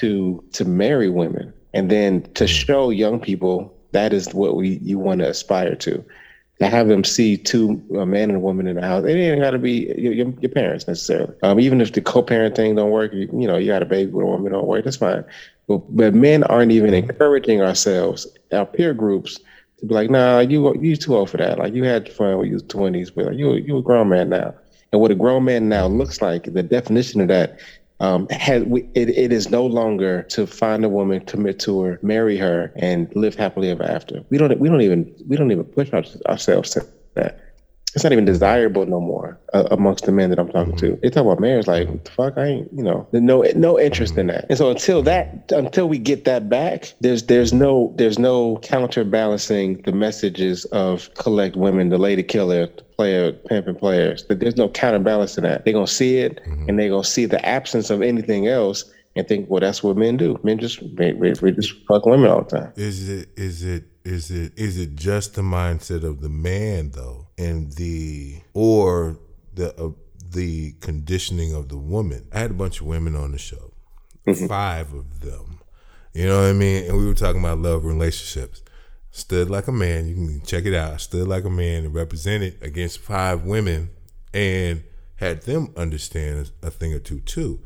to marry women, and then to show young people that is what you want to aspire to have them see a man and a woman in the house. It ain't got to be your parents necessarily. Even if the co-parent thing don't work, you know you got a baby with a woman, don't work, that's fine. But men aren't even encouraging ourselves, our peer groups, to be like, nah, you too old for that. Like, you had fun when you was 20s, but like, you a grown man now. And what a grown man now looks like, the definition of that, it is no longer to find a woman, commit to her, marry her, and live happily ever after. We don't even push ourselves to that. It's not even desirable no more amongst the men that I'm talking to. They talk about marriage like, what the fuck, I ain't, no interest in that. And so until we get that back, there's no counterbalancing the messages of collect women, the lady killer, the player, pimping players. There's no counterbalance to that. They're going to see it, and they're going to see the absence of anything else and think, well, that's what men do. Men just fuck women all the time. Is it just the mindset of the man though, and the conditioning of the woman? I had a bunch of women on the show, 5 of them, you know what I mean? And we were talking about love relationships. Stood like a man. You can check it out. I stood like a man and represented against 5 women, and had them understand a thing or two too,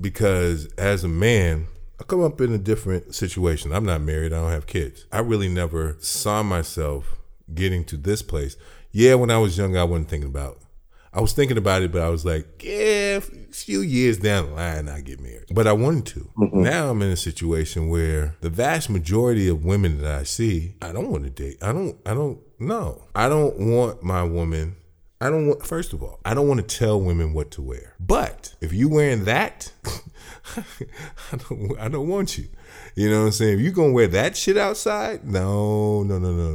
because as a man, I come up in a different situation. I'm not married. I don't have kids. I really never saw myself getting to this place. Yeah, when I was young, I wasn't thinking about it. I was thinking about it, but I was like, yeah, a few years down the line, I get married. But I wanted to. Now I'm in a situation where the vast majority of women that I see, I don't want to date. I don't know. I don't want my woman. First of all, I don't want to tell women what to wear. But if you wearing that, I don't want you. You know what I'm saying? If you gonna wear that shit outside, no,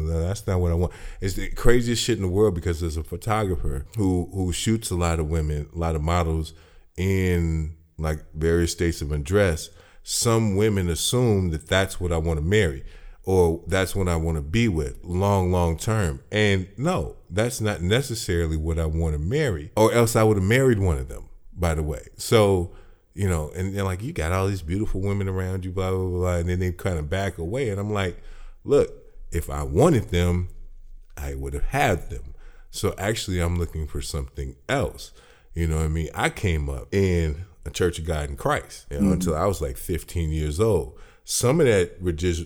that's not what I want. It's the craziest shit in the world, because there's a photographer who shoots a lot of women, a lot of models in like various states of undress. Some women assume that that's what I want to marry, or that's what I want to be with long term. And no, that's not necessarily what I want to marry, or else I would have married one of them, by the way. So, you know, and they're like, you got all these beautiful women around you, blah, blah, blah. And then they kind of back away. And I'm like, look, if I wanted them, I would have had them. So actually I'm looking for something else. You know what I mean? I came up in a Church of God in Christ, you know, until I was like 15 years old. Some of that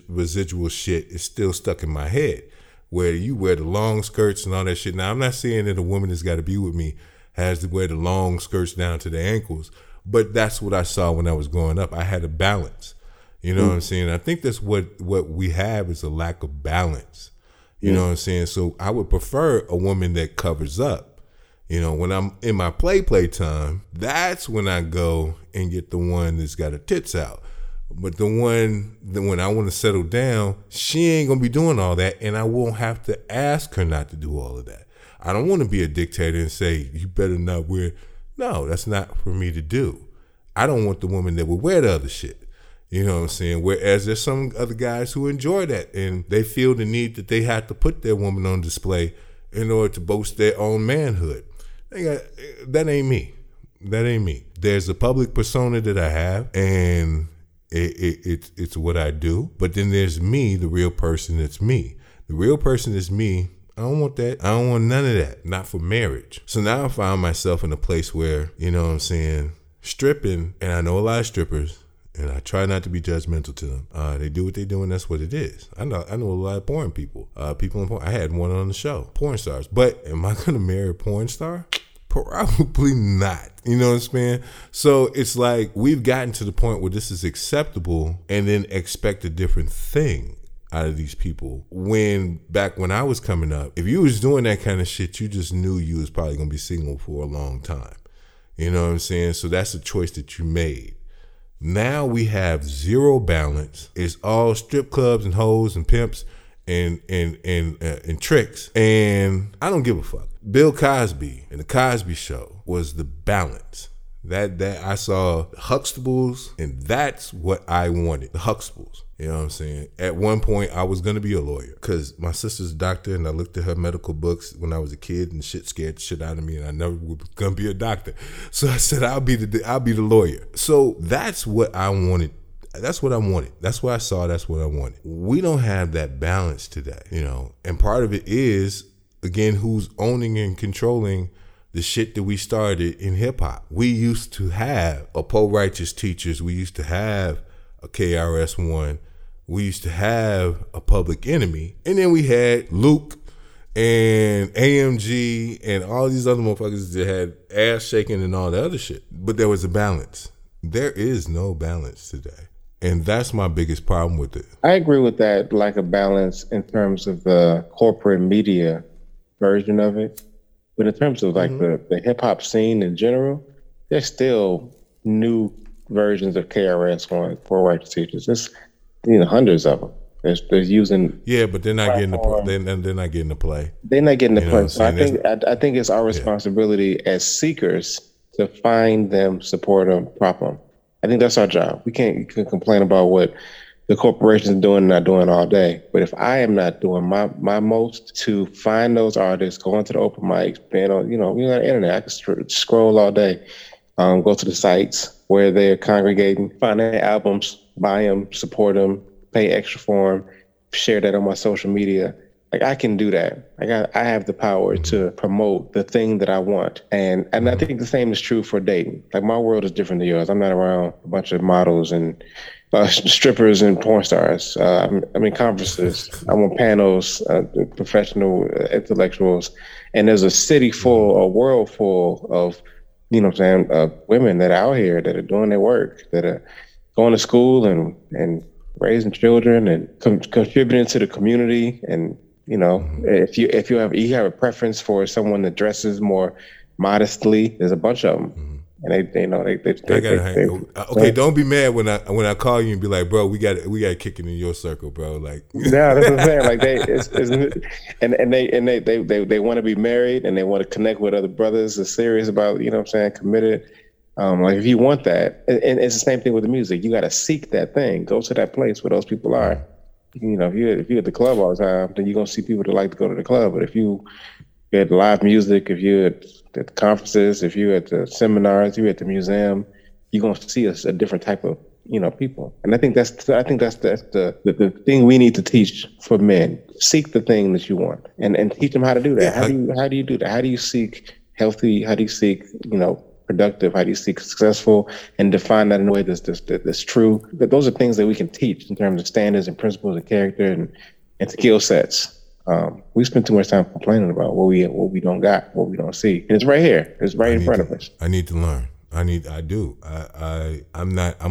residual shit is still stuck in my head, where you wear the long skirts and all that shit. Now, I'm not saying that a woman that's got to be with me has to wear the long skirts down to the ankles, but that's what I saw when I was growing up. I had a balance. You know what I'm saying? I think that's what we have, is a lack of balance. You know what I'm saying? So I would prefer a woman that covers up. You know, when I'm in my play time, that's when I go and get the one that's got her tits out. But when I want to settle down, she ain't going to be doing all that, and I won't have to ask her not to do all of that. I don't want to be a dictator and say, you better not wear. No, that's not for me to do. I don't want the woman that would wear the other shit. You know what I'm saying? Whereas there's some other guys who enjoy that, and they feel the need that they have to put their woman on display in order to boast their own manhood. That ain't me. There's a public persona that I have, and it's what I do. But then there's me, the real person. That's me. The real person is me. I don't want that. I don't want none of that. Not for marriage. So now I find myself in a place where, you know what I'm saying, stripping. And I know a lot of strippers, and I try not to be judgmental to them. They do what they do, and that's what it is. I know a lot of porn people. People in porn. I had one on the show. Porn stars. But am I going to marry a porn star? Probably not. You know what I'm saying? So it's like we've gotten to the point where this is acceptable, and then expect a different thing. out of these people. When back when I was coming up, if you was doing that kind of shit, you just knew you was probably gonna be single for a long time. You know what I'm saying? So that's a choice that you made. Now we have zero balance. It's all strip clubs and hoes and pimps and tricks. And I don't give a fuck. Bill Cosby and the Cosby Show was the balance. That I saw Huxtables, and that's what I wanted. The Huxtables. You know what I'm saying? At one point, I was going to be a lawyer because my sister's a doctor, and I looked at her medical books when I was a kid, and shit scared the shit out of me, and I never was going to be a doctor. So I said, I'll be the lawyer. So that's what I wanted. That's what I wanted. That's what I saw. That's what I wanted. We don't have that balance today, you know, and part of it is, again, who's owning and controlling the shit that we started in hip hop. We used to have a Poe Righteous Teachers. We used to have a KRS-One. We used to have a Public Enemy. And then we had Luke and AMG and all these other motherfuckers that had ass shaking and all the other shit. But there was a balance. There is no balance today. And that's my biggest problem with it. I agree with that, like a balance in terms of the corporate media version of it. But in terms of like the hip hop scene in general, there's still new versions of KRS-One for white teachers. There's hundreds of them. They're using but they're not getting they're not getting the play. They're not getting the play. So I think it's our responsibility as seekers to find them, support them, prop them. I think that's our job. We can't complain about what the corporations are doing and not doing all day. But if I am not doing my most to find those artists, going to the open mics, being on, we're on the internet, I can scroll all day, go to the sites where they're congregating, find their albums, buy them, support them, pay extra for them, share that on my social media. Like, I can do that. Like, I have the power to promote the thing that I want. And I think the same is true for dating. Like, my world is different than yours. I'm not around a bunch of models and strippers and porn stars. I'm in conferences. I'm on panels, professional intellectuals. And there's a city full, a world full of, women that are out here that are doing their work, that are going to school and raising children and contributing to the community. And, if you have a preference for someone that dresses more modestly, there's a bunch of them. And don't be mad when I call you and be like, bro, we got kicking in your circle, bro. Like, no, that's what I'm saying. Like, they want to be married and they want to connect with other brothers. They're serious about, committed. Like, if you want that, and it's the same thing with the music. You got to seek that thing. Go to that place where those people are. If you're at the club all the time, then you're gonna see people that like to go to the club. But if you get live music, if you're at conferences, if you're at the seminars, you're at the museum, you're gonna see a different type of people. And I think that's the thing we need to teach for men. Seek the thing that you want, and teach them how to do that. How do you do that? How do you seek healthy? How do you seek productive? How do you seek successful? And define that in a way that's true. But those are things that we can teach in terms of standards and principles and character and skill sets. We spend too much time complaining about what we don't got, what we don't see. And it's right here. It's right in front of us. I need to learn. I'm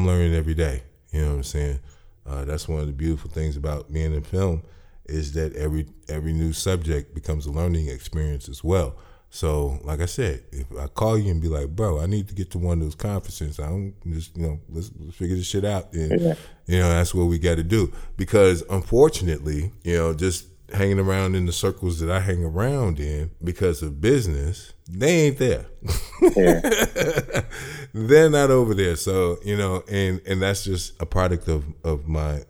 learning every day. You know what I'm saying? That's one of the beautiful things about being in film is that every new subject becomes a learning experience as well. So, like I said, if I call you and be like, bro, I need to get to one of those conferences, I'm just, let's figure this shit out. And, that's what we got to do. Because, unfortunately, just hanging around in the circles that I hang around in because of business, they ain't there. Yeah. They're not over there. So, and that's just a product of my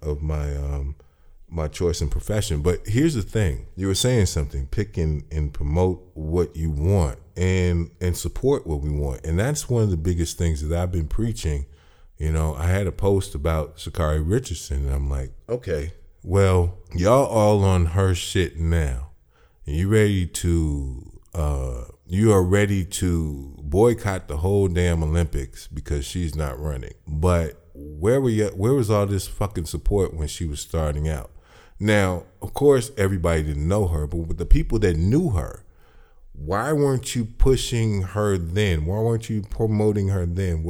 choice and profession. But here's the thing. You were saying something. Pick and promote what you want and support what we want. And that's one of the biggest things that I've been preaching. I had a post about Sakari Richardson, and I'm like, okay, well, y'all all on her shit now. You are ready to boycott the whole damn Olympics because she's not running. But where was all this fucking support when she was starting out? Now, of course, everybody didn't know her, but with the people that knew her, why weren't you pushing her then? Why weren't you promoting her then?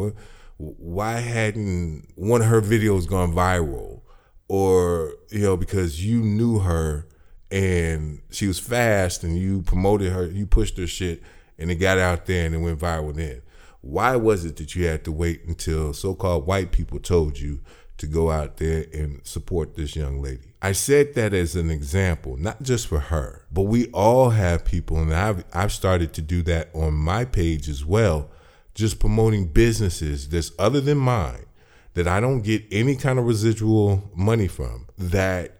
Why hadn't one of her videos gone viral? or, you know, because you knew her and she was fast and you promoted her, you pushed her shit and it got out there and it went viral then. Why was it that you had to wait until so-called white people told you to go out there and support this young lady? I said that as an example, not just for her, but we all have people, and I've started to do that on my page as well, just promoting businesses that's other than mine, that I don't get any kind of residual money from, that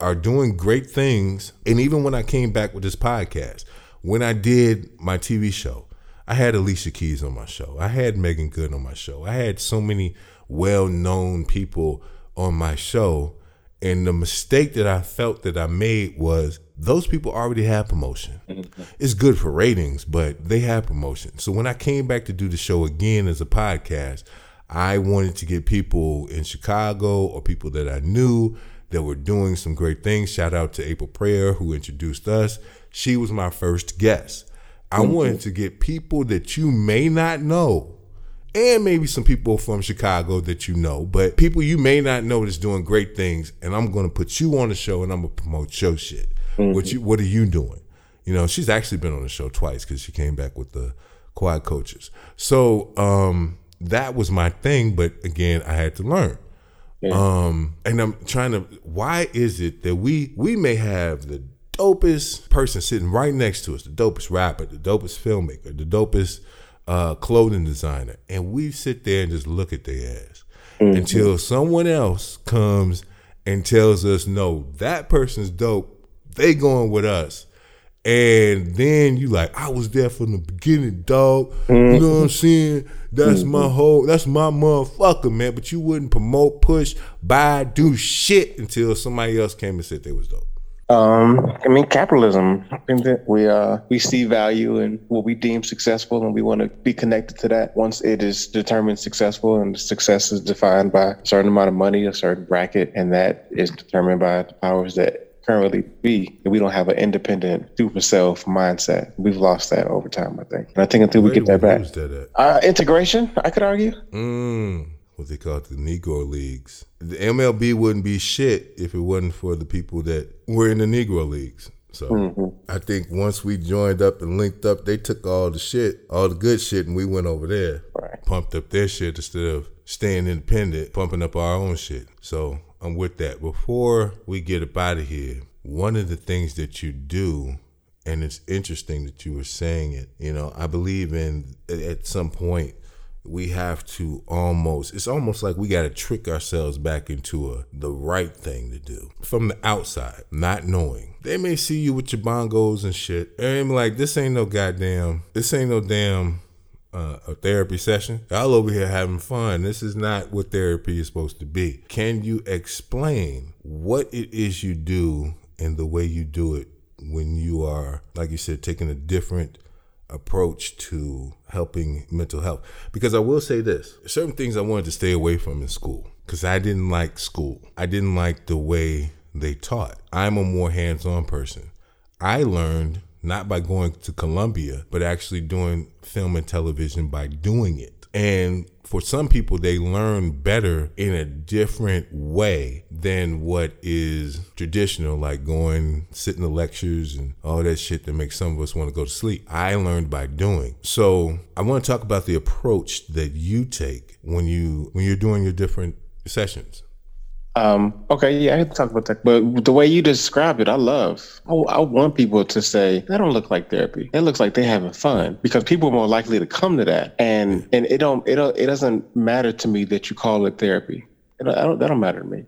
are doing great things. And even when I came back with this podcast, when I did my TV show, I had Alicia Keys on my show. I had Megan Good on my show. I had so many well-known people on my show. And the mistake that I felt that I made was those people already have promotion. It's good for ratings, but they have promotion. So when I came back to do the show again as a podcast, I wanted to get people in Chicago or people that I knew that were doing some great things. Shout out to April Prayer, who introduced us. She was my first guest. I wanted to get people that you may not know, and maybe some people from Chicago that you know, but people you may not know that's doing great things, and I'm going to put you on the show and I'm going to promote your shit. What are you doing? You know, she's actually been on the show twice because she came back with the Quad Coaches. So that was my thing, but again, I had to learn. And I'm trying to, why is it that we may have the dopest person sitting right next to us, the dopest rapper, the dopest filmmaker, the dopest clothing designer, and we sit there and just look at their ass until someone else comes and tells us, no, that person's dope, they going with us. And then you like, I was there from the beginning, dog. You know what I'm saying? That's that's my motherfucker, man. But you wouldn't promote, push, buy, do shit until somebody else came and said they was dope. I mean, capitalism. We see value in what we deem successful, and we want to be connected to that. Once it is determined successful, and success is defined by a certain amount of money, a certain bracket, and that is determined by the powers that currently be. We don't have an independent do for self mindset. We've lost that over time, I think. And I think until we get that back, integration, I could argue. What they call it, the Negro Leagues. The MLB wouldn't be shit if it wasn't for the people that were in the Negro Leagues. So I think once we joined up and linked up, they took all the shit, all the good shit, and we went over there, pumped up their shit instead of staying independent, pumping up our own shit. So I'm with that. Before we get up out of here, one of the things that you do, and it's interesting that you were saying it, you know, I believe in at some point, we have to it's almost like we got to trick ourselves back into the right thing to do from the outside, not knowing. They may see you with your bongos and shit, and I'm like, this ain't no damn a therapy session. Y'all over here having fun. This is not what therapy is supposed to be. Can you explain what it is you do and the way you do it when you are, like you said, taking a different approach to helping mental health? Because I will say this, certain things I wanted to stay away from in school because I didn't like school. I didn't like the way they taught. I'm a more hands-on person. I learned not by going to Columbia, but actually doing film and television by doing it. And for some people, they learn better in a different way than what is traditional, like going, sitting to lectures and all that shit that makes some of us want to go to sleep. I learned by doing. So I want to talk about the approach that you take when you're doing your different sessions. Okay, yeah, I can talk about that. But the way you described it, I love. I want people to say, that don't look like therapy. It looks like they're having fun, because people are more likely to come to that. And it doesn't matter to me that you call it therapy. That don't matter to me.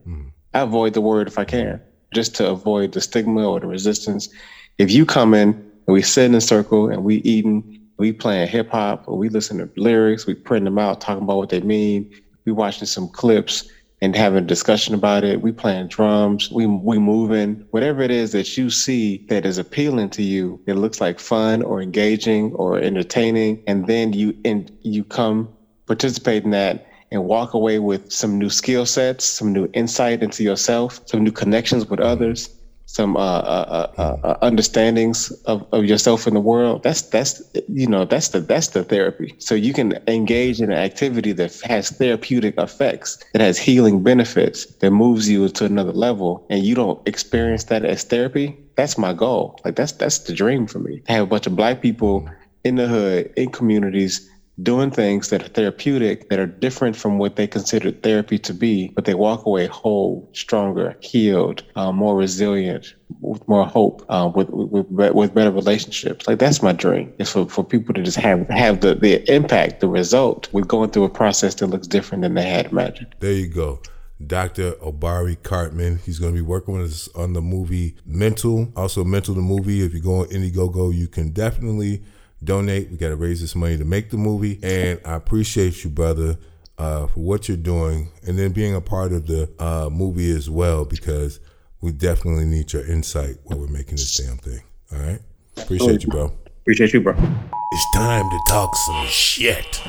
I avoid the word if I can, just to avoid the stigma or the resistance. If you come in and we sit in a circle and we eating, we playing hip hop, or we listen to lyrics, we print them out, talking about what they mean, we watching some clips and having a discussion about it. We playing drums, we moving. Whatever it is that you see that is appealing to you, it looks like fun or engaging or entertaining. And then you come participate in that and walk away with some new skill sets, some new insight into yourself, some new connections with others, understandings of yourself in the world. That's the therapy. So you can engage in an activity that has therapeutic effects, that has healing benefits, that moves you to another level, and you don't experience that as therapy. That's my goal. Like that's the dream for me. I have a bunch of Black people in the hood, in communities, doing things that are therapeutic, that are different from what they consider therapy to be, but they walk away whole, stronger, healed, more resilient, with more hope, with better relationships. Like that's my dream. It's for people to just have the impact, the result with going through a process that looks different than they had imagined. There you go. Dr. Obari Cartman. He's going to be working with us on the movie Mental. Also Mental the Movie. If you go on Indiegogo, you can definitely donate. We got to raise this money to make the movie. And I appreciate you, brother, for what you're doing and then being a part of the movie as well, because we definitely need your insight while we're making this damn thing. All right? Appreciate you, bro. Appreciate you, bro. It's time to talk some shit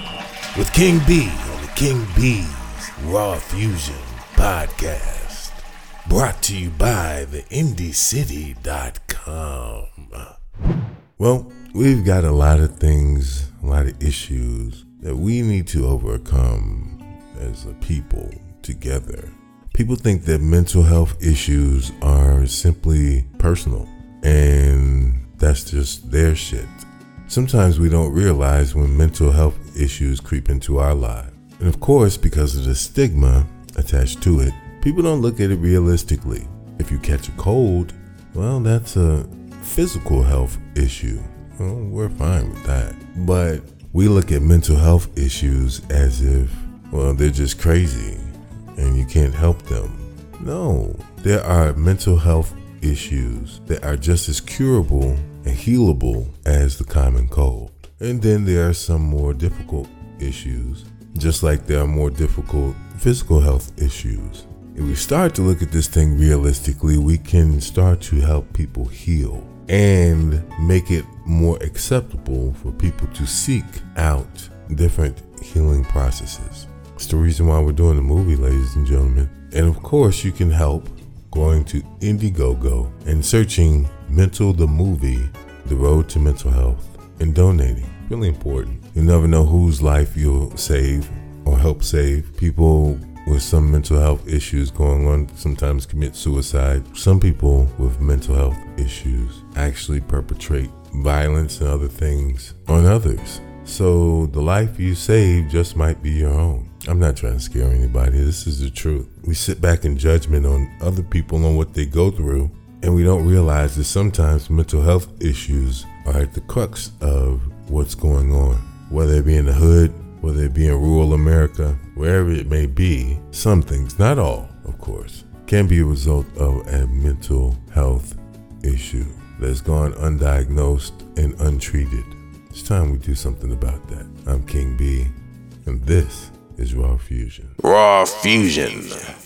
with King B on the King Bees Raw Fusion podcast, brought to you by TheIndieCity.com. Well, we've got a lot of things, a lot of issues that we need to overcome as a people together. People think that mental health issues are simply personal, and that's just their shit. Sometimes we don't realize when mental health issues creep into our lives. And of course, because of the stigma attached to it, people don't look at it realistically. If you catch a cold, well, that's a physical health issue. Well, we're fine with that. But we look at mental health issues as if, well, they're just crazy and you can't help them. No, there are mental health issues that are just as curable and healable as the common cold. And then there are some more difficult issues, just like there are more difficult physical health issues. If we start to look at this thing realistically, we can start to help people heal and make it more acceptable for people to seek out different healing processes. It's the reason why we're doing the movie, ladies and gentlemen. And of course, you can help going to Indiegogo and searching Mental the Movie, The Road to Mental Health, and donating. Really important. You never know whose life you'll save or help save. People with some mental health issues going on sometimes commit suicide. Some people with mental health issues actually perpetrate violence and other things on others. So the life you save just might be your own. I'm not trying to scare anybody. This is the truth. We sit back in judgment on other people and what they go through, and we don't realize that sometimes mental health issues are at the crux of what's going on, whether it be in the hood, whether it be in rural America, wherever it may be. Some things, not all, of course, can be a result of a mental health issue that's gone undiagnosed and untreated. It's time we do something about that. I'm King B, and this is Raw Fusion. Raw Fusion.